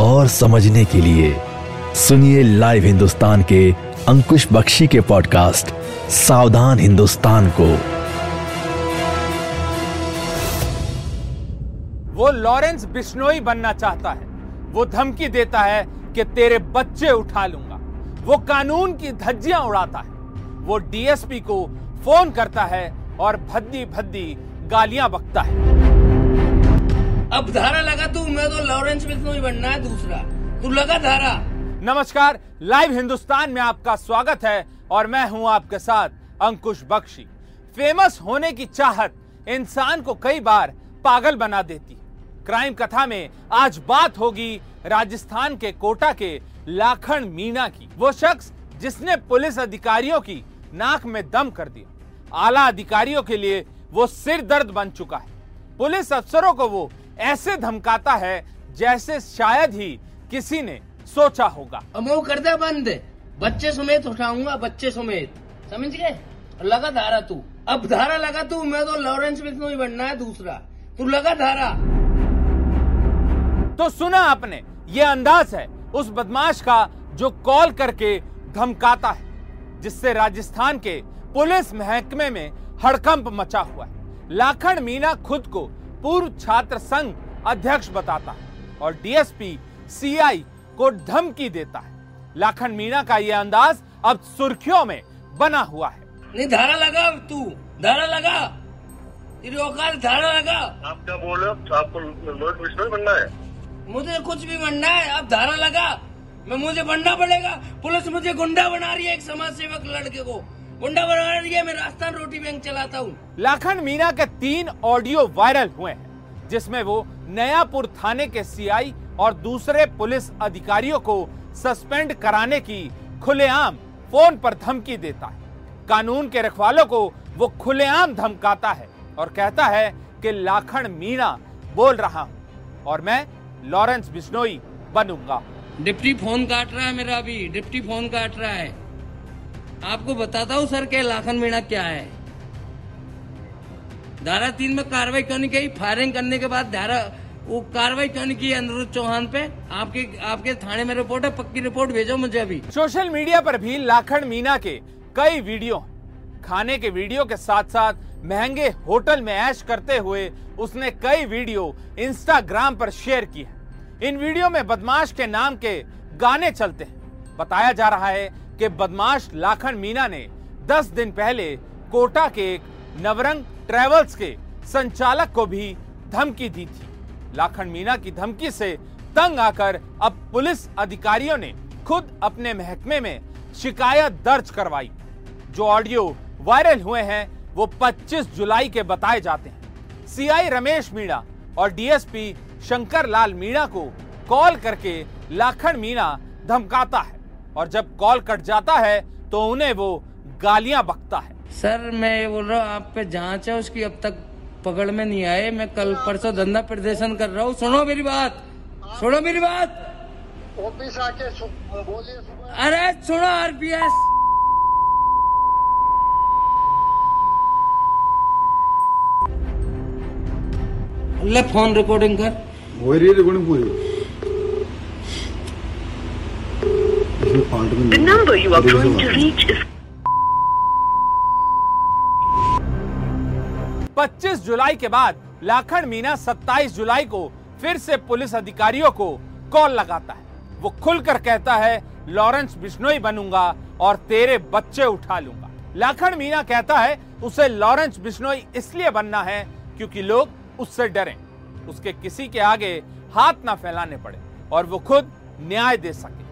और समझने के लिए सुनिए लाइव हिंदुस्तान के अंकुश बख्शी के पॉडकास्ट सावधान हिंदुस्तान को। वो लॉरेंस बिश्नोई बनना चाहता है। वो धमकी देता है कि तेरे बच्चे उठा लूंगा। वो कानून की धज्जियां उड़ाता है। वो डीएसपी को फोन करता है और भद्दी भद्दी गालियां बकता है। अब धारा लगा तू, मैं तो लॉरेंस बिश्नोई बनना है दूसरा, तू लगा धारा। नमस्कार, लाइव हिंदुस्तान में आपका स्वागत है और मैं हूं आपके साथ अंकुश बख्शी। फेमस होने की चाहत इंसान को कई बार पागल बना देती है। क्राइम कथा में आज बात होगी राजस्थान के कोटा के लाखन मीणा की। वो शख्स जिसने पुलिस अधिकारियों की नाक में दम कर दिया। आला अधिकारियों के लिए वो सिर दर्द बन चुका है। पुलिस अफसरों को वो ऐसे धमकाता है जैसे शायद ही किसी ने सोचा होगा। अमो कर दे बंद, बच्चे समेत उठाऊंगा, बच्चे समेत, समझ गए? लगा धारा तू, अब धारा लगा तू, मैं तो लॉरेंस बिश्नोई बनना है दूसरा, तू लगा धारा। तो सुना आपने, ये अंदाज है उस बदमाश का जो कॉल करके धमकाता है, जिससे राजस्थान के पुलिस महकमे में हड़कंप मचा हुआ है। लाखन मीणा खुद को पूर्व छात्र संघ अध्यक्ष बताता है और डीएसपी सीआई को धमकी देता है। लाखन मीणा का यह अंदाज अब सुर्खियों में बना हुआ है। नहीं धारा लगा तू, धारा लगा, तेरी औकात, धारा लगा। आप क्या बोल रहे हो? आपको लॉरेंस बिश्नोई बनना है? मुझे कुछ भी बनना है, आप धारा लगा, मैं मुझे बनना पड़ेगा। पुलिस मुझे गुंडा बना रही है, एक समाज सेवक लड़के को गुंडा बना रही है। मैं राजस्थान रोटी बैंक चलाता हूँ। लाखन मीणा के 3 ऑडियो वायरल हुए हैं, जिसमें वो नयापुर थाने के सीआई और दूसरे पुलिस अधिकारियों को सस्पेंड कराने की खुलेआम फोन पर धमकी देता है। कानून के रखवालों को वो खुलेआम धमकाता है और कहता है कि लाखन मीणा बोल रहा हूँ और मैं लॉरेंस बिश्नोई बनूंगा। डिप्टी फोन काट रहा है मेरा, अभी डिप्टी फोन काट रहा है। आपको बताता हूँ सर के लाखन मीणा क्या है। धारा 3 में कार्रवाई करनी गई, फायरिंग करने के बाद धारा वो कार्रवाई करने की अनुरोध चौहान पे आपके थाने में रिपोर्ट है, पक्की रिपोर्ट भेजो मुझे अभी। सोशल मीडिया पर भी लाखन मीणा के कई वीडियो, खाने के वीडियो के साथ साथ महंगे होटल में ऐश करते हुए उसने कई वीडियो इंस्टाग्राम पर शेयर की है। इन वीडियो में बदमाश के नाम के गाने चलते हैं। बताया जा रहा है के बदमाश लाखन मीणा ने 10 दिन पहले कोटा के एक नवरंग ट्रेवल्स के संचालक को भी धमकी दी थी। लाखन मीणा की धमकी से तंग आकर अब पुलिस अधिकारियों ने खुद अपने महकमे में शिकायत दर्ज करवाई। जो ऑडियो वायरल हुए हैं वो 25 जुलाई के बताए जाते हैं। सीआई रमेश मीणा और डीएसपी शंकर लाल मीणा को कॉल करके लाखन मीणा धमकाता है और जब कॉल कट जाता है तो उन्हें वो गालियां बकता है। सर मैं ये बोल रहा हूँ, आप पे जांच है उसकी, अब तक पकड़ में नहीं आए। मैं कल परसों धंधा प्रदर्शन कर रहा हूँ। सुनो मेरी बात, सुनो मेरी बात, ऑफिस आके बोलिए। अरे सुनो आरपीएस, ले फोन रिकॉर्डिंग कर, हो रही है रिकॉर्डिंग पूरी। The number you are trying to reach is 25 जुलाई के बाद लाखन मीणा 27 जुलाई को फिर से पुलिस अधिकारियों को कॉल लगाता है। वो खुलकर कहता है लॉरेंस बिश्नोई बनूंगा और तेरे बच्चे उठा लूंगा। लाखन मीणा कहता है उसे लॉरेंस बिश्नोई इसलिए बनना है क्योंकि लोग उससे डरें, उसके किसी के आगे हाथ ना फैलाने पड़े और वो खुद न्याय दे सके।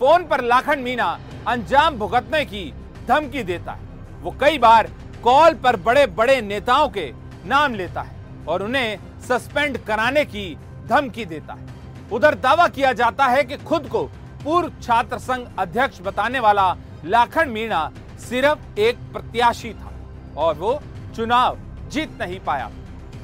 फोन पर लाखन मीणा अंजाम भुगतने की धमकी देता है। वो कई बार कॉल पर बड़े बड़े नेताओं के नाम लेता है और उन्हें सस्पेंड कराने की धमकी देता है। उधर दावा किया जाता है कि खुद को पूर्व छात्र संघ अध्यक्ष बताने वाला लाखन मीणा सिर्फ एक प्रत्याशी था और वो चुनाव जीत नहीं पाया।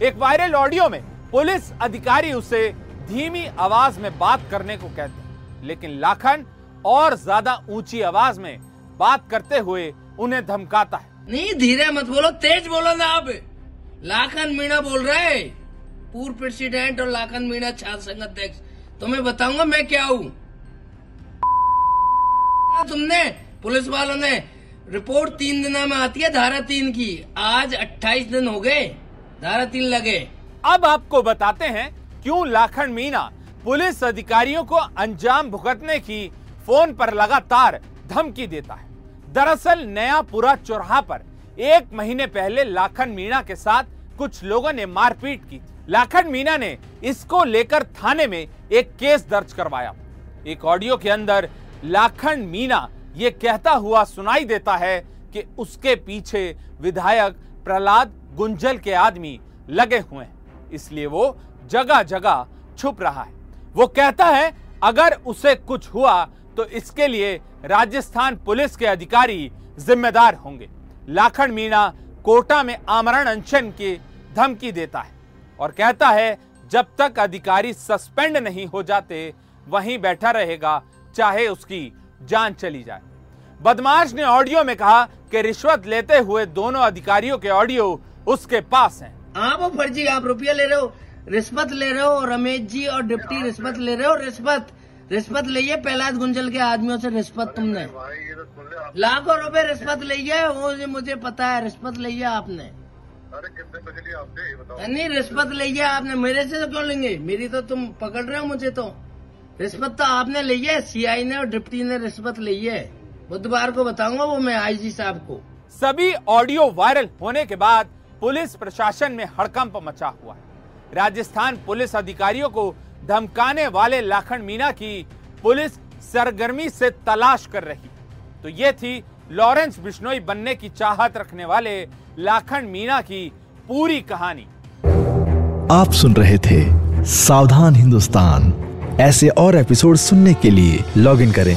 एक वायरल ऑडियो में पुलिस अधिकारी उसे धीमी आवाज में बात करने को कहते हैं, लेकिन लाखन और ज्यादा ऊंची आवाज में बात करते हुए उन्हें धमकाता है। नहीं, धीरे मत बोलो, तेज बोलो ना। अब लाखन मीणा बोल रहा है, पूर्व प्रेसिडेंट और लाखन मीणा छात्र संघ अध्यक्ष। तुम्हें बताऊंगा मैं क्या हूँ। तुमने पुलिस वालों ने रिपोर्ट 3 दिनों में आती है धारा 3 की, आज 28 दिन हो गए धारा 3 लगे। अब आपको बताते हैं क्यों लाखन मीणा पुलिस अधिकारियों को अंजाम भुगतने की फोन पर लगातार धमकी देता है। दरअसल नयापुरा चौराहा पर 1 महीने पहले लाखन मीणा के साथ कुछ लोगों ने मारपीट की। लाखन मीणा ने इसको लेकर थाने में एक केस दर्ज करवाया। एक ऑडियो के अंदर लाखन मीणा ये कहता हुआ सुनाई देता है कि उसके पीछे विधायक प्रह्लाद गुंजल के आदमी लगे हुए हैं, इसलिए वो जगह जगह छुप रहा है। वो कहता है अगर उसे कुछ हुआ तो इसके लिए राजस्थान पुलिस के अधिकारी जिम्मेदार होंगे। लाखन मीणा कोटा में आमरण अनशन की धमकी देता है और कहता है जब तक अधिकारी सस्पेंड नहीं हो जाते वहीं बैठा रहेगा, चाहे उसकी जान चली जाए। बदमाश ने ऑडियो में कहा कि रिश्वत लेते हुए दोनों अधिकारियों के ऑडियो उसके पास हैं। आप फर्जी, आप रुपया ले रहे हो, रिश्वत ले रहे हो, रमेश जी और डिप्टी रिश्वत ले रहे हो। रिश्वत लिए प्रहलाद गुंजल के आदमियों से रिश्वत, तुमने लाखों रुपए रिश्वत लिए, वो मुझे पता है रिश्वत लिए आपने। अरे कितने पैसे लिए आपने, ये बताओ। नहीं, रिश्वत लिए आपने, मेरे से तो क्यों लेंगे, मेरी तो तुम पकड़ रहे हो मुझे, तो रिश्वत तो आपने ली है, सीआई ने और डिप्टी ने रिश्वत ली है। बुधवार को बताऊंगा वो मैं आईजी साहब को। सभी ऑडियो वायरल होने के बाद पुलिस प्रशासन में हड़कंप मचा हुआ है। राजस्थान पुलिस अधिकारियों को धमकाने वाले लाखन मीणा की पुलिस सरगर्मी से तलाश कर रही। तो ये थी लॉरेंस बिश्नोई बनने की चाहत रखने वाले लाखन मीणा की पूरी कहानी। आप सुन रहे थे सावधान हिंदुस्तान। ऐसे और एपिसोड सुनने के लिए लॉग इन करें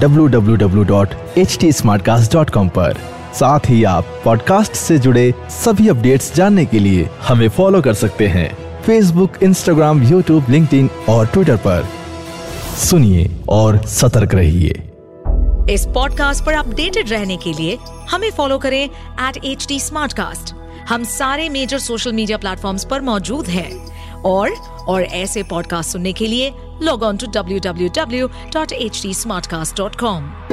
www.hdsmartcast.com पर। साथ ही आप पॉडकास्ट से जुड़े सभी अपडेट्स जानने के लिए हमें फॉलो कर सकते हैं फेसबुक, इंस्टाग्राम, यूट्यूब, लिंक्डइन और ट्विटर पर। सुनिए और सतर्क रहिए। इस पॉडकास्ट पर अपडेटेड रहने के लिए हमें फॉलो करें @HDSmartcast। हम सारे मेजर सोशल मीडिया प्लेटफॉर्म्स पर मौजूद हैं और ऐसे पॉडकास्ट सुनने के लिए लॉग ऑन टू www.hdsmartcast.com।